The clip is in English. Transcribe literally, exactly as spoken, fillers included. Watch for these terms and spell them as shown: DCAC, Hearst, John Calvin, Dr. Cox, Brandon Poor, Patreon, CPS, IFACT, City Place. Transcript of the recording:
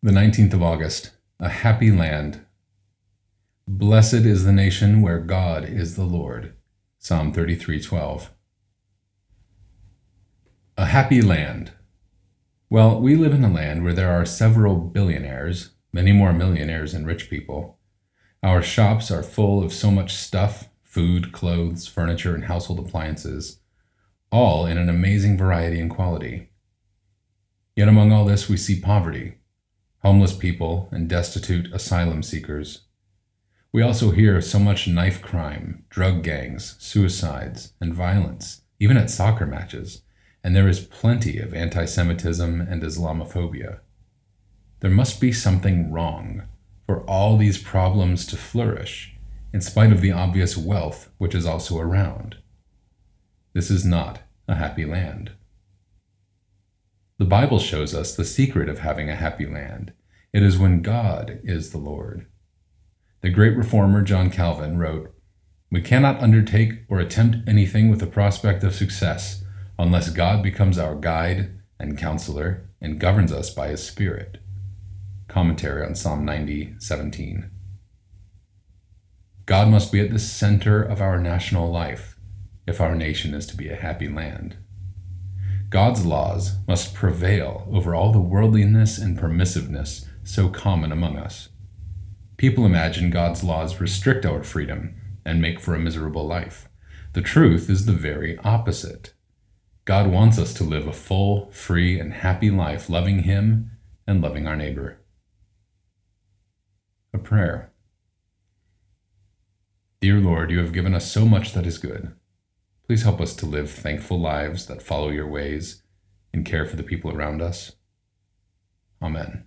The nineteenth of August, a happy land. Blessed is the nation where God is the Lord. Psalm thirty-three twelve. A happy land. Well, we live in a land where there are several billionaires, many more millionaires and rich people. Our shops are full of so much stuff, food, clothes, furniture, and household appliances, all in an amazing variety and quality. Yet among all this, we see poverty, homeless people, and destitute asylum seekers. We also hear so much knife crime, drug gangs, suicides, and violence, even at soccer matches, and there is plenty of anti-Semitism and Islamophobia. There must be something wrong for all these problems to flourish, in spite of the obvious wealth which is also around. This is not a happy land. The Bible shows us the secret of having a happy land. It is when God is the Lord. The great reformer John Calvin wrote, "We cannot undertake or attempt anything with the prospect of success unless God becomes our guide and counselor and governs us by his Spirit." Commentary on Psalm ninety seventeen. God must be at the center of our national life if our nation is to be a happy land. God's laws must prevail over all the worldliness and permissiveness so common among us. People imagine God's laws restrict our freedom and make for a miserable life. The truth is the very opposite. God wants us to live a full, free, and happy life, loving Him and loving our neighbor. A prayer. Dear Lord, you have given us so much that is good. Please help us to live thankful lives that follow your ways and care for the people around us. Amen.